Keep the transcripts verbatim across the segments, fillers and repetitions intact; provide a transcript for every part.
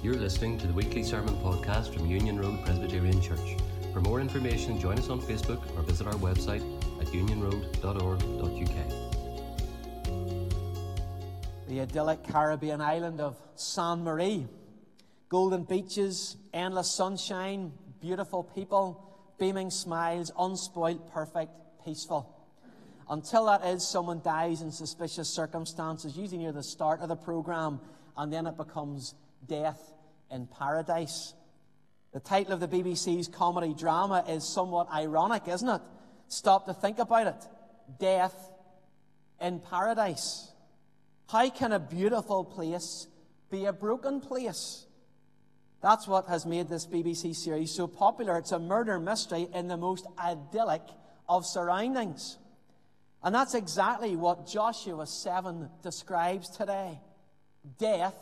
You're listening to the weekly sermon podcast from Union Road Presbyterian Church. For more information, join us on Facebook or visit our website at union road dot org dot u k. The idyllic Caribbean island of Saint Marie. Golden beaches, endless sunshine, beautiful people, beaming smiles, unspoilt, perfect, peaceful. Until that is, someone dies in suspicious circumstances, usually near the start of the program, and then it becomes Death in Paradise. The title of the B B C's comedy drama is somewhat ironic, isn't it? Stop to think about it. Death in Paradise. How can a beautiful place be a broken place? That's what has made this B B C series so popular. It's a murder mystery in the most idyllic of surroundings. And that's exactly what Joshua seven describes today. Death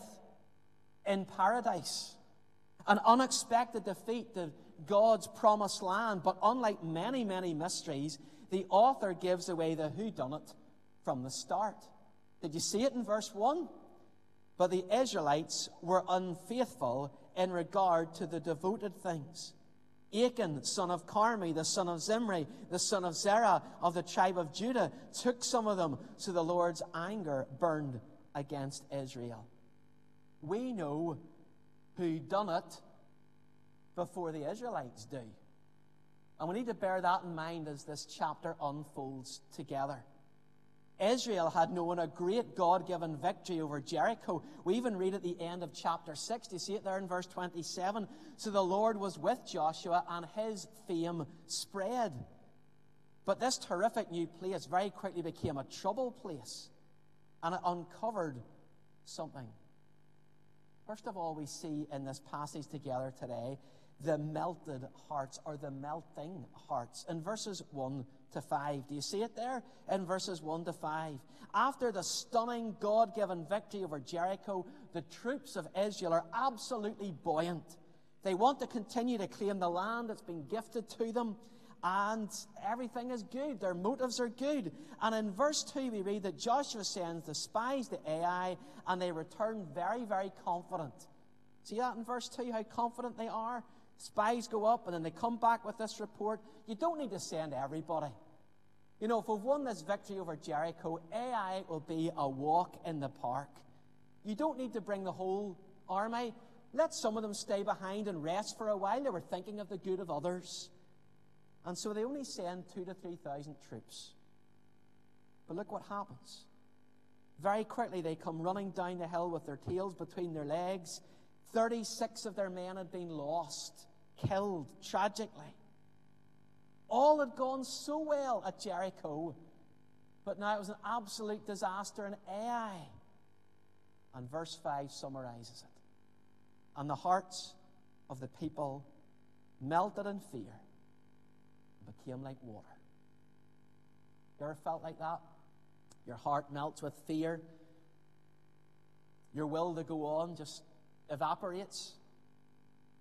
in paradise. An unexpected defeat to God's promised land. But unlike many, many mysteries, the author gives away the whodunit from the start. Did you see it in verse one? But the Israelites were unfaithful in regard to the devoted things. Achan, son of Carmi, the son of Zimri, the son of Zerah, of the tribe of Judah, took some of them, so the Lord's anger burned against Israel. We know who done it before the Israelites do. And we need to bear that in mind as this chapter unfolds together. Israel had known a great God-given victory over Jericho. We even read at the end of chapter six. Do you see it there in verse twenty-seven? So the Lord was with Joshua, and his fame spread. But this terrific new place very quickly became a troubled place, and it uncovered something. First of all, we see in this passage together today the melted hearts, or the melting hearts, in verses one to five. Do you see it there? In verses one to five. After the stunning God-given victory over Jericho, the troops of Israel are absolutely buoyant. They want to continue to claim the land that's been gifted to them, and everything is good. Their motives are good. And in verse two, we read that Joshua sends the spies to Ai, and they return very, very confident. See that in verse two, how confident they are? Spies go up, and then they come back with this report. You don't need to send everybody. You know, if we've won this victory over Jericho, Ai will be a walk in the park. You don't need to bring the whole army. Let some of them stay behind and rest for a while. They were thinking of the good of others. And so they only send two to three thousand troops. But look what happens. Very quickly, they come running down the hill with their tails between their legs. thirty-six of their men had been lost, killed tragically. All had gone so well at Jericho, but now it was an absolute disaster in Ai. And verse five summarizes it. And the hearts of the people melted in fear and became like water. You ever felt like that? Your heart melts with fear. Your will to go on just evaporates.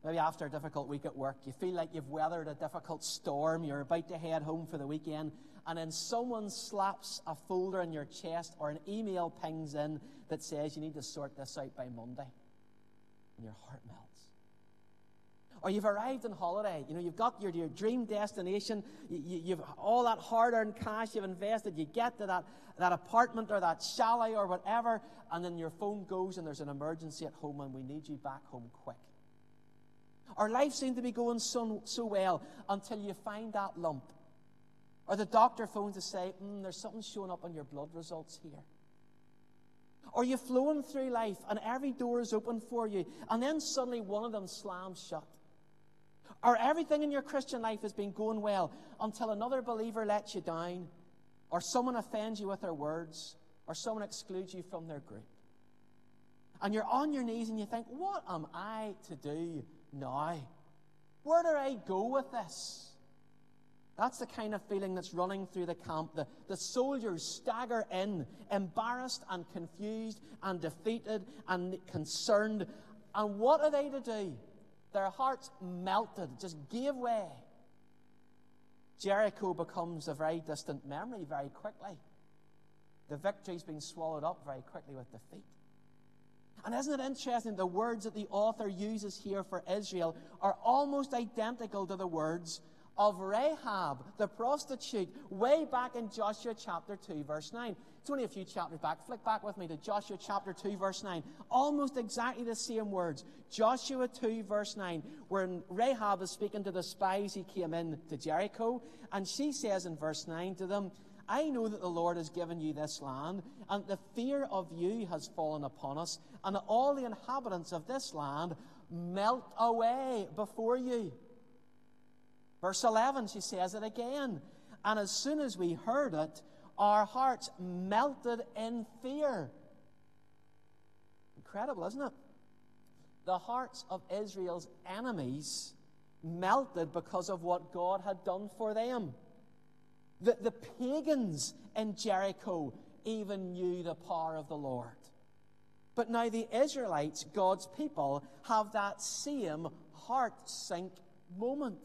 Maybe after a difficult week at work, you feel like you've weathered a difficult storm, you're about to head home for the weekend, and then someone slaps a folder in your chest or an email pings in that says you need to sort this out by Monday, and your heart melts. Or you've arrived on holiday, you know, you've got your, your dream destination, you, you've all that hard-earned cash you've invested, you get to that, that apartment or that chalet or whatever, and then your phone goes and there's an emergency at home and we need you back home quick. Or life seemed to be going so, so well until you find that lump. Or the doctor phones to say, mm, there's something showing up on your blood results here. Or you're flowing through life and every door is open for you, and then suddenly one of them slams shut. Or everything in your Christian life has been going well until another believer lets you down, or someone offends you with their words, or someone excludes you from their group. And you're on your knees and you think, what am I to do now? Where do I go with this? That's the kind of feeling that's running through the camp. The, the soldiers stagger in, embarrassed and confused and defeated and concerned. And what are they to do? Their hearts melted, just gave way. Jericho becomes a very distant memory very quickly. The victory's been swallowed up very quickly with defeat. And isn't it interesting, the words that the author uses here for Israel are almost identical to the words of Rahab, the prostitute, way back in Joshua chapter two, verse nine. It's only a few chapters back. Flick back with me to Joshua chapter two, verse nine. Almost exactly the same words. Joshua two, verse nine, when Rahab is speaking to the spies who came in to Jericho, and she says in verse nine to them, I know that the Lord has given you this land, and the fear of you has fallen upon us, and all the inhabitants of this land melt away before you. Verse eleven, she says it again. And as soon as we heard it, our hearts melted in fear. Incredible, isn't it? The hearts of Israel's enemies melted because of what God had done for them. The, the pagans in Jericho even knew the power of the Lord. But now the Israelites, God's people, have that same heart-sink moment.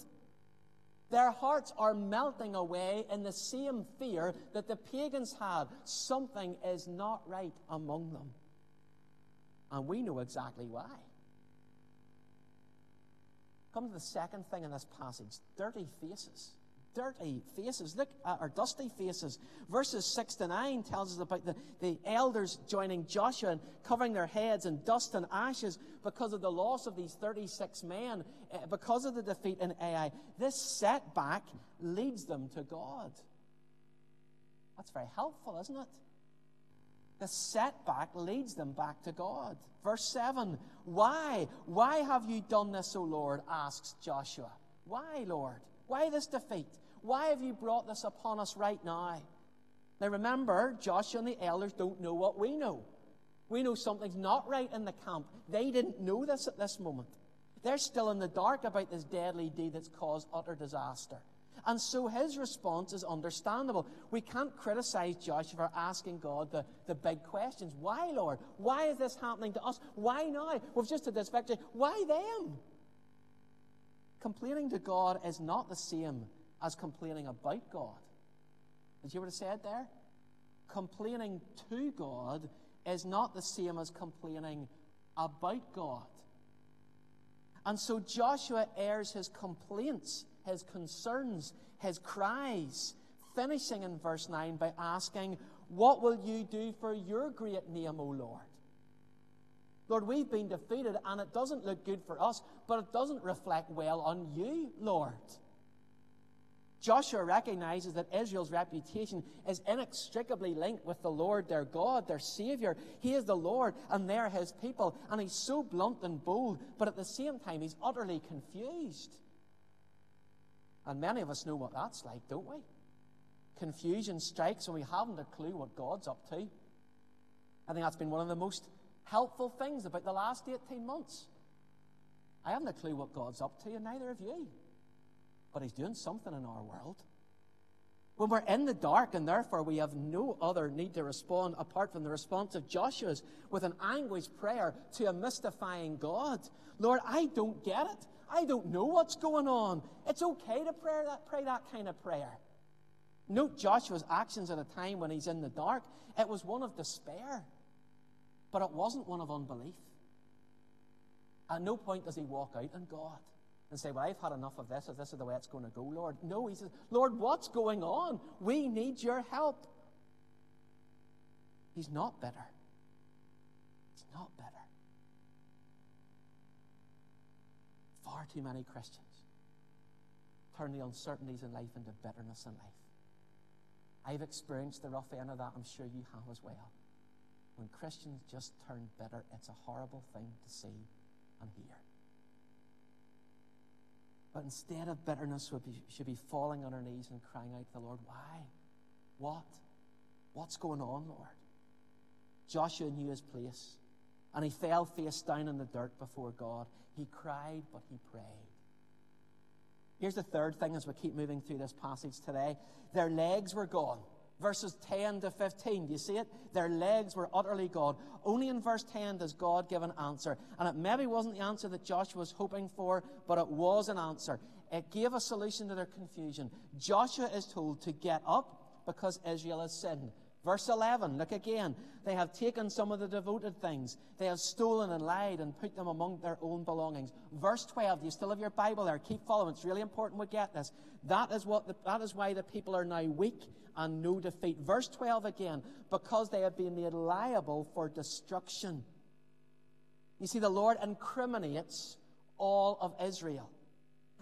Their hearts are melting away in the same fear that the pagans had. Something is not right among them. And we know exactly why. Come to the second thing in this passage. Dirty faces. Dirty faces. Look at our dusty faces. Verses six to nine tells us about the, the elders joining Joshua and covering their heads in dust and ashes because of the loss of these thirty-six men, uh, because of the defeat in Ai. This setback leads them to God. That's very helpful, isn't it? The setback leads them back to God. Verse seven, why? Why have you done this, O Lord? Asks Joshua. Why, Lord? Why this defeat? Why have you brought this upon us right now? Now remember, Joshua and the elders don't know what we know. We know something's not right in the camp. They didn't know this at this moment. They're still in the dark about this deadly deed that's caused utter disaster. And so his response is understandable. We can't criticize Joshua for asking God the, the big questions. Why, Lord? Why is this happening to us? Why now? We've just had this victory. Why them? Complaining to God is not the same as complaining about God. Did you hear what I said there? Complaining to God is not the same as complaining about God. And so Joshua airs his complaints, his concerns, his cries, finishing in verse nine by asking, what will you do for your great name, O Lord? Lord, we've been defeated, and it doesn't look good for us, but it doesn't reflect well on you, Lord. Joshua recognizes that Israel's reputation is inextricably linked with the Lord, their God, their Savior. He is the Lord, and they're his people, and he's so blunt and bold, but at the same time, he's utterly confused. And many of us know what that's like, don't we? Confusion strikes when we haven't a clue what God's up to. I think that's been one of the most helpful things about the last eighteen months. I haven't a clue what God's up to, and neither have you. But he's doing something in our world. When we're in the dark, and therefore we have no other need to respond apart from the response of Joshua's with an anguished prayer to a mystifying God. Lord, I don't get it. I don't know what's going on. It's okay to pray that, pray that kind of prayer. Note Joshua's actions at a time when he's in the dark. It was one of despair. But it wasn't one of unbelief. At no point does he walk out on God and say, well, I've had enough of this, or this is the way it's going to go, Lord. No, he says, Lord, what's going on? We need your help. He's not bitter. He's not bitter. Far too many Christians turn the uncertainties in life into bitterness in life. I've experienced the rough end of that. I'm sure you have as well. When Christians just turn bitter, it's a horrible thing to see and hear. But instead of bitterness, we should be falling on our knees and crying out to the Lord, why? What? What's going on, Lord? Joshua knew his place, and he fell face down in the dirt before God. He cried, but he prayed. Here's the third thing as we keep moving through this passage today. Their legs were gone. Verses ten to fifteen, do you see it? Their legs were utterly gone. Only in verse ten does God give an answer. And it maybe wasn't the answer that Joshua was hoping for, but it was an answer. It gave a solution to their confusion. Joshua is told to get up because Israel has sinned. Verse eleven, look again. They have taken some of the devoted things. They have stolen and lied and put them among their own belongings. Verse twelve, do you still have your Bible there? Keep following. It's really important we get this. That is what the, that is why the people are now weak and no defeat. Verse twelve again, because they have been made liable for destruction. You see, the Lord incriminates all of Israel.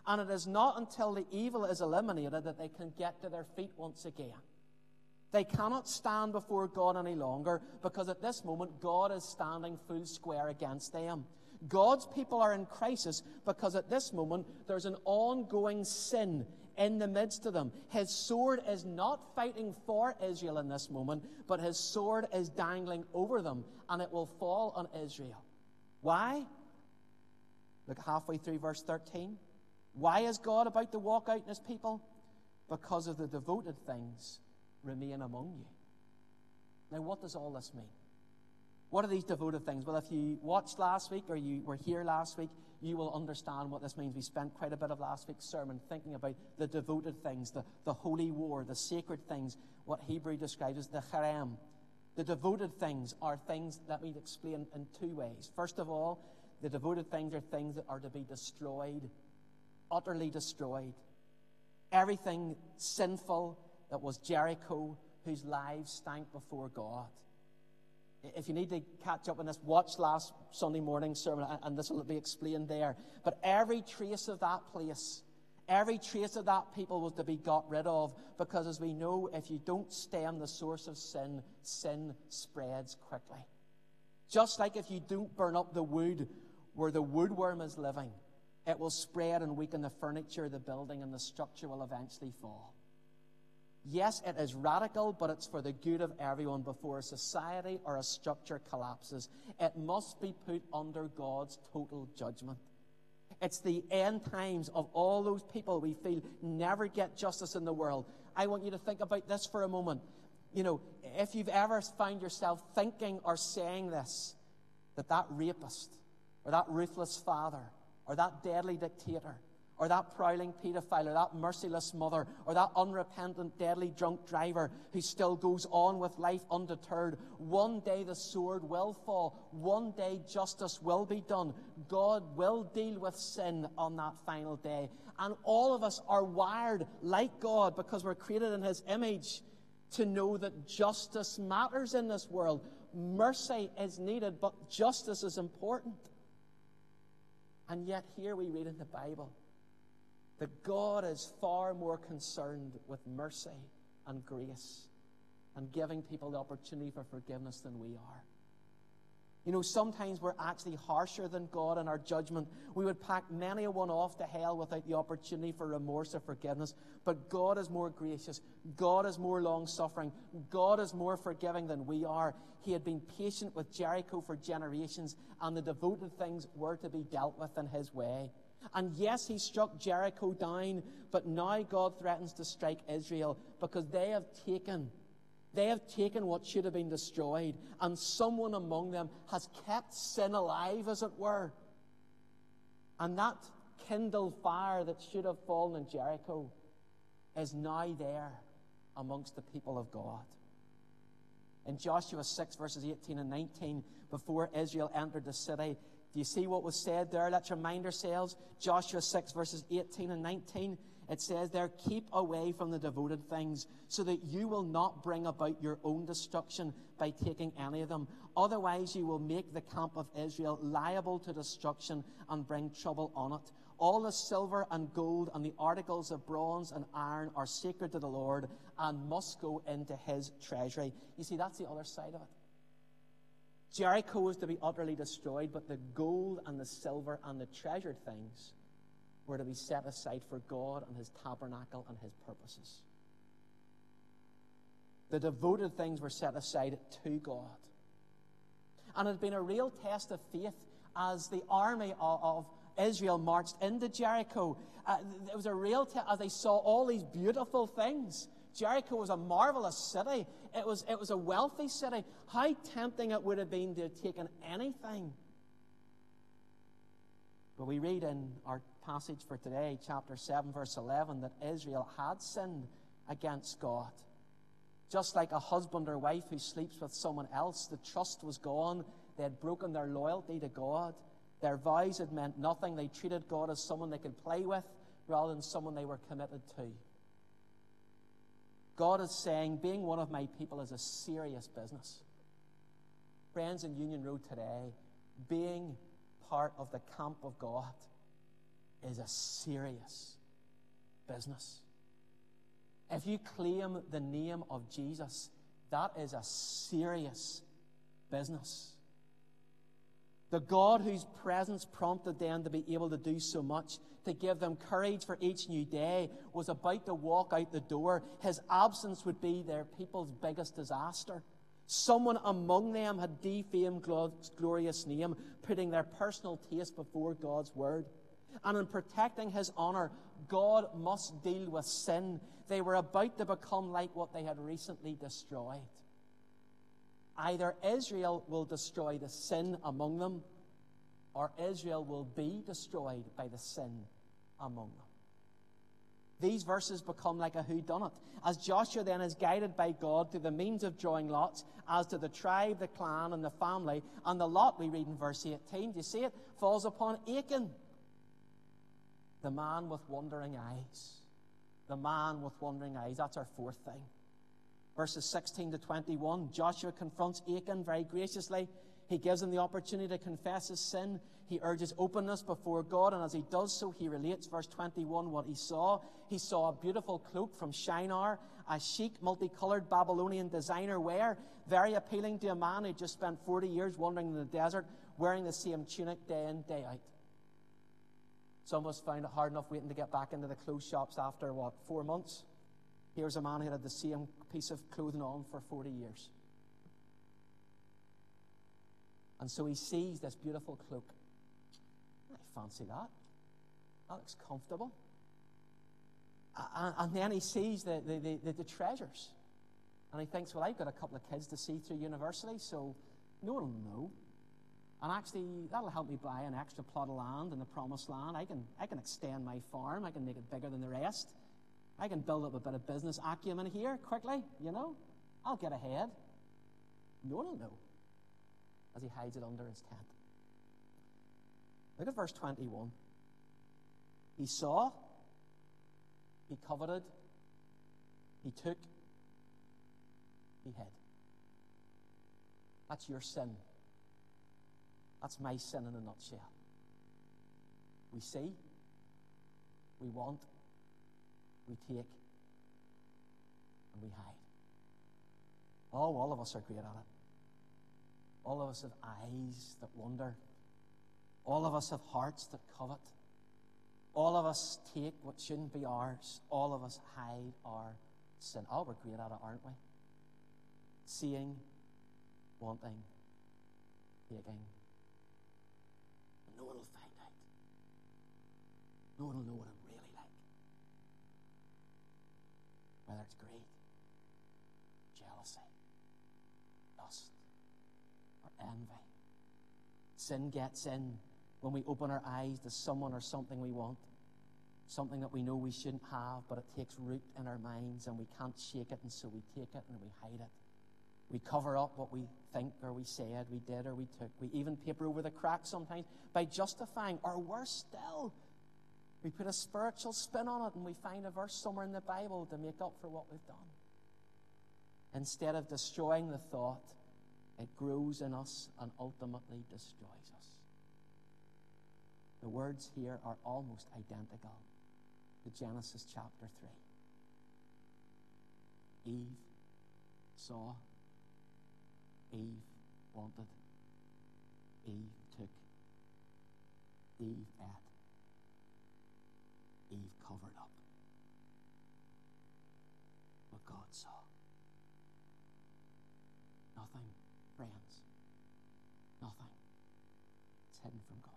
And it is not until the evil is eliminated that they can get to their feet once again. They cannot stand before God any longer, because at this moment, God is standing full square against them. God's people are in crisis because at this moment, there's an ongoing sin in the midst of them. His sword is not fighting for Israel in this moment, but his sword is dangling over them, and it will fall on Israel. Why? Look halfway through verse thirteen. Why is God about to walk out on his people? Because of the devoted things remain among you. Now, what does all this mean? What are these devoted things? Well, if you watched last week or you were here last week, you will understand what this means. We spent quite a bit of last week's sermon thinking about the devoted things, the, the holy war, the sacred things, what Hebrew describes as the harem. The devoted things are things that we'd explain in two ways. First of all, the devoted things are things that are to be destroyed, utterly destroyed. Everything sinful that was Jericho, whose lives stank before God. If you need to catch up on this, watch last Sunday morning's sermon, and this will be explained there. But every trace of that place, every trace of that people was to be got rid of, because as we know, if you don't stem the source of sin, sin spreads quickly. Just like if you don't burn up the wood where the woodworm is living, it will spread and weaken the furniture, the building, and the structure will eventually fall. Yes, it is radical, but it's for the good of everyone before a society or a structure collapses. It must be put under God's total judgment. It's the end times of all those people we feel never get justice in the world. I want you to think about this for a moment. You know, if you've ever found yourself thinking or saying this, that that rapist or that ruthless father or that deadly dictator or that prowling paedophile, or that merciless mother, or that unrepentant, deadly drunk driver who still goes on with life undeterred. One day the sword will fall. One day justice will be done. God will deal with sin on that final day. And all of us are wired like God, because we're created in his image, to know that justice matters in this world. Mercy is needed, but justice is important. And yet here we read in the Bible that God is far more concerned with mercy and grace and giving people the opportunity for forgiveness than we are. You know, sometimes we're actually harsher than God in our judgment. We would pack many a one off to hell without the opportunity for remorse or forgiveness. But God is more gracious. God is more long-suffering. God is more forgiving than we are. He had been patient with Jericho for generations, and the devoted things were to be dealt with in his way. And yes, he struck Jericho down, but now God threatens to strike Israel, because they have taken, they have taken what should have been destroyed, and someone among them has kept sin alive, as it were. And that kindled fire that should have fallen in Jericho is now there amongst the people of God. In Joshua six, verses eighteen and nineteen, before Israel entered the city, do you see what was said there? Let's remind ourselves. Joshua six, verses eighteen and nineteen. It says there, keep away from the devoted things, so that you will not bring about your own destruction by taking any of them. Otherwise, you will make the camp of Israel liable to destruction and bring trouble on it. All the silver and gold and the articles of bronze and iron are sacred to the Lord and must go into his treasury. You see, that's the other side of it. Jericho was to be utterly destroyed, but the gold and the silver and the treasured things were to be set aside for God and his tabernacle and his purposes. The devoted things were set aside to God. And it had been a real test of faith as the army of Israel marched into Jericho. Uh, it was a real test as they saw all these beautiful things. Jericho was a marvelous city. It was, it was a wealthy city. How tempting it would have been to have taken anything. But we read in our passage for today, chapter seven, verse eleven, that Israel had sinned against God. Just like a husband or wife who sleeps with someone else, the trust was gone. They had broken their loyalty to God. Their vows had meant nothing. They treated God as someone they could play with rather than someone they were committed to. God is saying, being one of my people is a serious business. Friends in Union Road today, being part of the camp of God is a serious business. If you claim the name of Jesus, that is a serious business. The God whose presence prompted them to be able to do so much, to give them courage for each new day, was about to walk out the door. His absence would be their people's biggest disaster. Someone among them had defamed God's glorious name, putting their personal taste before God's word. And in protecting his honor, God must deal with sin. They were about to become like what they had recently destroyed. Either Israel will destroy the sin among them, or Israel will be destroyed by the sin among them. These verses become like a whodunit, as Joshua then is guided by God through the means of drawing lots as to the tribe, the clan, and the family. And the lot, we read in verse eighteen, do you see it? Falls upon Achan, the man with wandering eyes. The man with wandering eyes. That's our fourth thing. Verses sixteen to twenty-one, Joshua confronts Achan very graciously. He gives him the opportunity to confess his sin. He urges openness before God, and as he does so, he relates, verse twenty-one, what he saw. He saw a beautiful cloak from Shinar, a chic, multicolored Babylonian designer wear, very appealing to a man who just spent forty years wandering in the desert, wearing the same tunic day in, day out. Some of us found it hard enough waiting to get back into the clothes shops after, what, four months? Here's a man who had the same piece of clothing on for forty years. And so he sees this beautiful cloak. I fancy that. That looks comfortable. And, and then he sees the, the, the, the treasures. And he thinks, well, I've got a couple of kids to see through university, so no one will know. And actually, that'll help me buy an extra plot of land in the promised land. I can, I can extend my farm. I can make it bigger than the rest. I can build up a bit of business acumen here quickly, you know. I'll get ahead. No one will know, as he hides it under his tent. Look at verse twenty-one. He saw, he coveted, he took, he hid. That's your sin. That's my sin in a nutshell. We see, we want, we take, and we hide. Oh, all of us are great at it. All of us have eyes that wander. All of us have hearts that covet. All of us take what shouldn't be ours. All of us hide our sin. Oh, we're great at it, aren't we? Seeing, wanting, taking. And no one will find out. No one will know what I'm really like. Whether it's greed, jealousy, lust, envy. Sin gets in when we open our eyes to someone or something we want, something that we know we shouldn't have, but it takes root in our minds and we can't shake it, and so we take it and we hide it. We cover up what we think or we said, we did or we took. We even paper over the cracks sometimes by justifying, or worse still, we put a spiritual spin on it and we find a verse somewhere in the Bible to make up for what we've done. Instead of destroying the thought, it grows in us and ultimately destroys us. The words here are almost identical to Genesis chapter three. Eve saw, Eve wanted, Eve took, Eve ate, Eve covered up. But God saw nothing. Friends, nothing. It's hidden from God.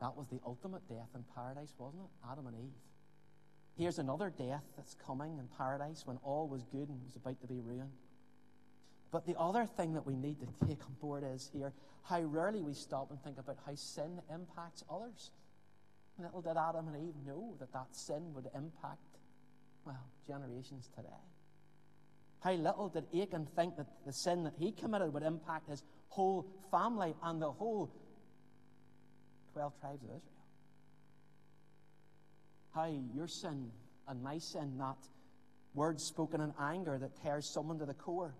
That was the ultimate death in paradise, wasn't it? Adam and Eve. Here's another death that's coming in paradise when all was good and was about to be ruined. But the other thing that we need to take on board is here how rarely we stop and think about how sin impacts others. Little did Adam and Eve know that that sin would impact well, generations today. How little did Achan think that the sin that he committed would impact his whole family and the whole twelve tribes of Israel. How your sin and my sin, that word spoken in anger that tears someone to the core,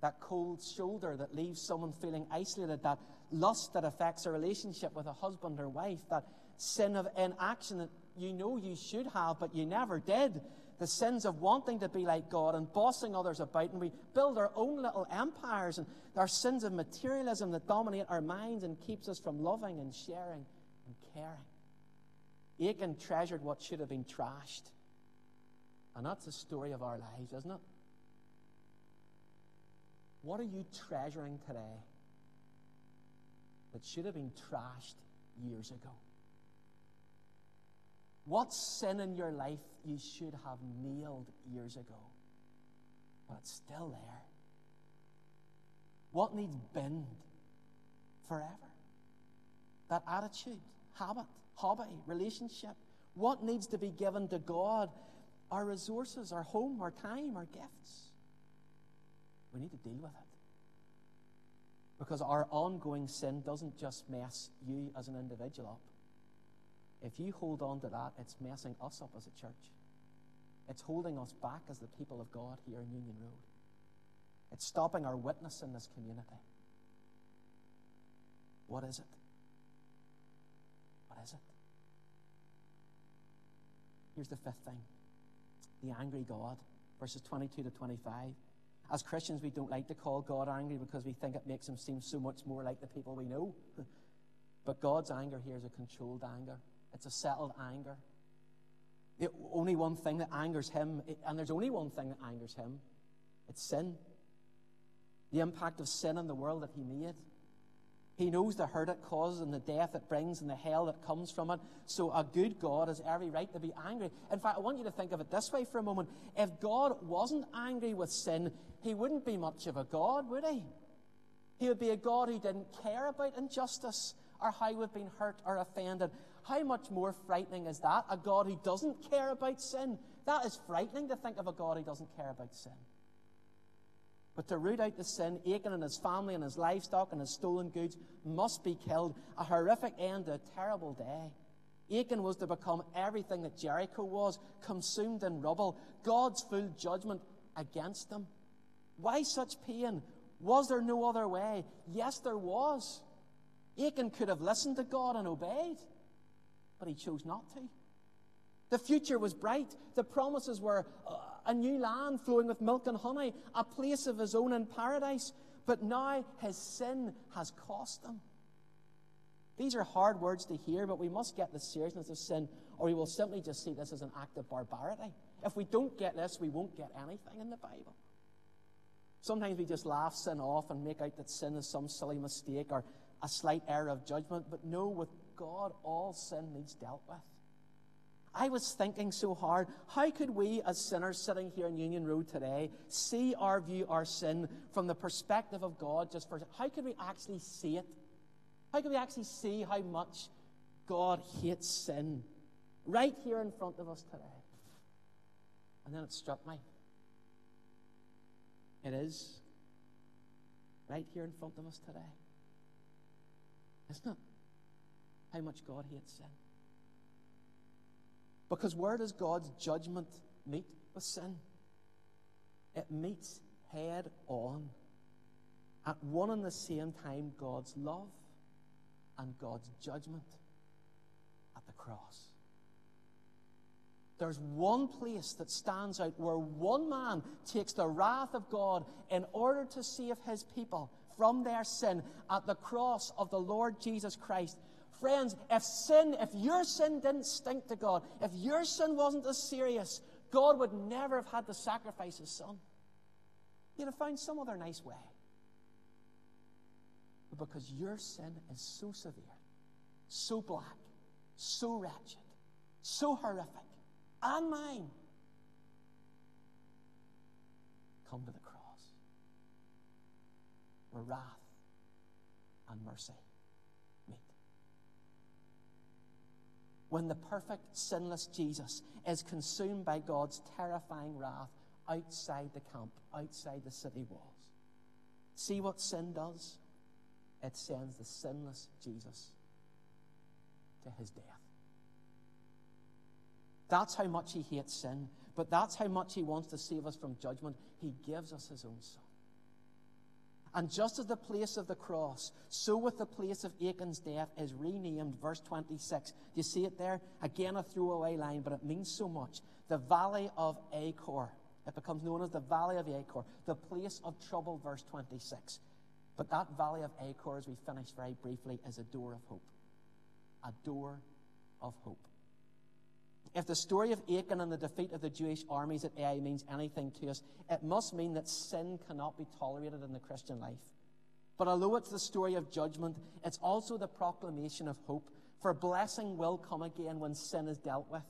that cold shoulder that leaves someone feeling isolated, that lust that affects a relationship with a husband or wife, that sin of inaction that you know you should have but you never did, the sins of wanting to be like God and bossing others about, and we build our own little empires, and our sins of materialism that dominate our minds and keeps us from loving and sharing and caring. Achan treasured what should have been trashed, and that's the story of our lives, isn't it? What are you treasuring today that should have been trashed years ago? What sin in your life you should have nailed years ago, but it's still there? What needs binned forever? That attitude, habit, hobby, relationship. What needs to be given to God? Our resources, our home, our time, our gifts. We need to deal with it. Because our ongoing sin doesn't just mess you as an individual up. If you hold on to that, it's messing us up as a church. It's holding us back as the people of God here in Union Road. It's stopping our witness in this community. What is it? What is it? Here's the fifth thing. The angry God, verses twenty-two to twenty-five. As Christians, we don't like to call God angry because we think it makes him seem so much more like the people we know. But God's anger here is a controlled anger. It's a settled anger. The only one thing that angers him, and there's only one thing that angers him, it's sin. The impact of sin on the world that he made. He knows the hurt it causes and the death it brings and the hell that comes from it. So a good God has every right to be angry. In fact, I want you to think of it this way for a moment. If God wasn't angry with sin, he wouldn't be much of a God, would he? He would be a God who didn't care about injustice or how we've been hurt or offended. How much more frightening is that? A God who doesn't care about sin. That is frightening to think of, a God who doesn't care about sin. But to root out the sin, Achan and his family and his livestock and his stolen goods must be killed. A horrific end to a terrible day. Achan was to become everything that Jericho was, consumed in rubble. God's full judgment against them. Why such pain? Was there no other way? Yes, there was. Achan could have listened to God and obeyed, but he chose not to. The future was bright. The promises were a new land flowing with milk and honey, a place of his own in paradise. But now his sin has cost him. These are hard words to hear, but we must get the seriousness of sin, or we will simply just see this as an act of barbarity. If we don't get this, we won't get anything in the Bible. Sometimes we just laugh sin off and make out that sin is some silly mistake or a slight error of judgment, but no, with God, all sin needs dealt with. I was thinking so hard, how could we as sinners sitting here in Union Road today see our view, our sin, from the perspective of God? Just for how could we actually see it? How could we actually see how much God hates sin right here in front of us today? And then it struck me. It is right here in front of us today. Isn't it? How much God hates sin. Because where does God's judgment meet with sin? It meets head on. At one and the same time, God's love and God's judgment at the cross. There's one place that stands out where one man takes the wrath of God in order to save his people from their sin, at the cross of the Lord Jesus Christ. Friends, if sin, if your sin didn't stink to God, if your sin wasn't as serious, God would never have had to sacrifice his son. He'd have found some other nice way. But because your sin is so severe, so black, so wretched, so horrific, and mine, come to the cross. Where wrath and mercy meet. when the perfect, sinless Jesus is consumed by God's terrifying wrath outside the camp, outside the city walls. See what sin does? It sends the sinless Jesus to his death. That's how much he hates sin, but that's how much he wants to save us from judgment. He gives us his own son. And just as the place of the cross, so with the place of Achan's death is renamed, verse twenty-six. Do you see it there? Again, a throwaway line, but it means so much. The Valley of Achor. It becomes known as the Valley of Achor, the place of trouble, verse twenty-six. But that Valley of Achor, as we finish very briefly, is a door of hope. A door of hope. If the story of Achan and the defeat of the Jewish armies at Ai means anything to us, it must mean that sin cannot be tolerated in the Christian life. But although it's the story of judgment, it's also the proclamation of hope, for blessing will come again when sin is dealt with.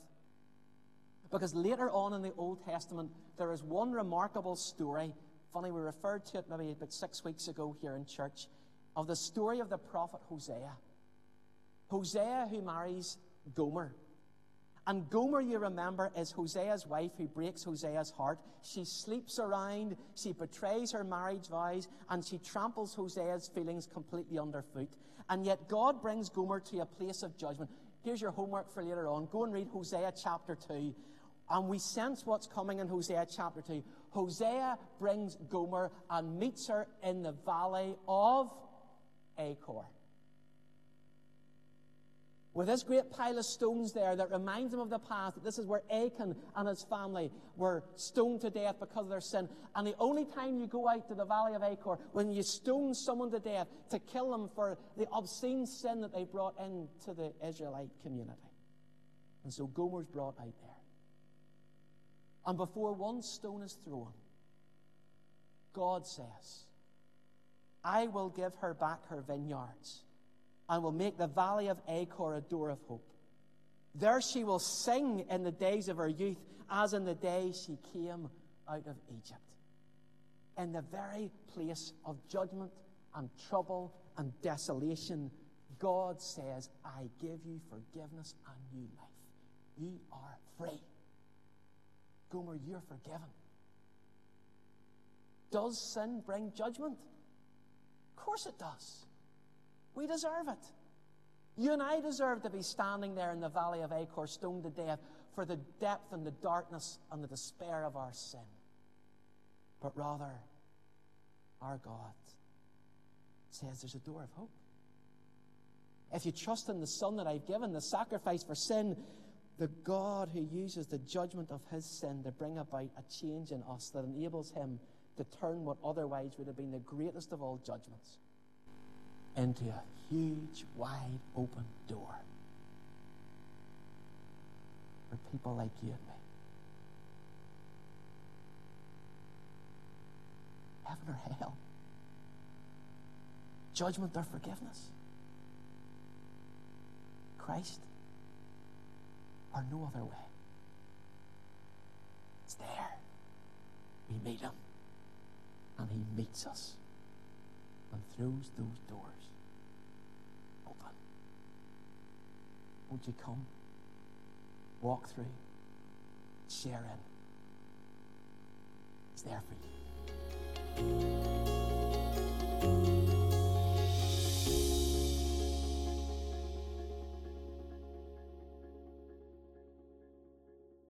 Because later on in the Old Testament, there is one remarkable story, funny, we referred to it maybe about six weeks ago here in church, of the story of the prophet Hosea. Hosea who marries Gomer. And Gomer, you remember, is Hosea's wife who breaks Hosea's heart. She sleeps around, she betrays her marriage vows, and she tramples Hosea's feelings completely underfoot. And yet God brings Gomer to a place of judgment. Here's your homework for later on. Go and read Hosea chapter two. And we sense what's coming in Hosea chapter two. Hosea brings Gomer and meets her in the Valley of Achor, with this great pile of stones there that reminds them of the past, that this is where Achan and his family were stoned to death because of their sin. And the only time you go out to the Valley of Achor, when you stone someone to death to kill them for the obscene sin that they brought into the Israelite community. And so Gomer's brought out there. And before one stone is thrown, God says, I will give her back her vineyards, and will make the Valley of Achor a door of hope. There she will sing in the days of her youth, as in the day she came out of Egypt. In the very place of judgment and trouble and desolation, God says, I give you forgiveness and new life. You are free. Gomer, you're forgiven. Does sin bring judgment? Of course it does. We deserve it. You and I deserve to be standing there in the Valley of Achor, stoned to death for the depth and the darkness and the despair of our sin. But rather, our God says there's a door of hope. If you trust in the Son that I've given, the sacrifice for sin, the God who uses the judgment of his sin to bring about a change in us that enables him to turn what otherwise would have been the greatest of all judgments into a huge, wide open door for people like you and me. Heaven or hell? Judgment or forgiveness? Christ or no other way? It's there. We meet him and he meets us and throws those doors open. Won't you come, walk through, share in? It's there for you.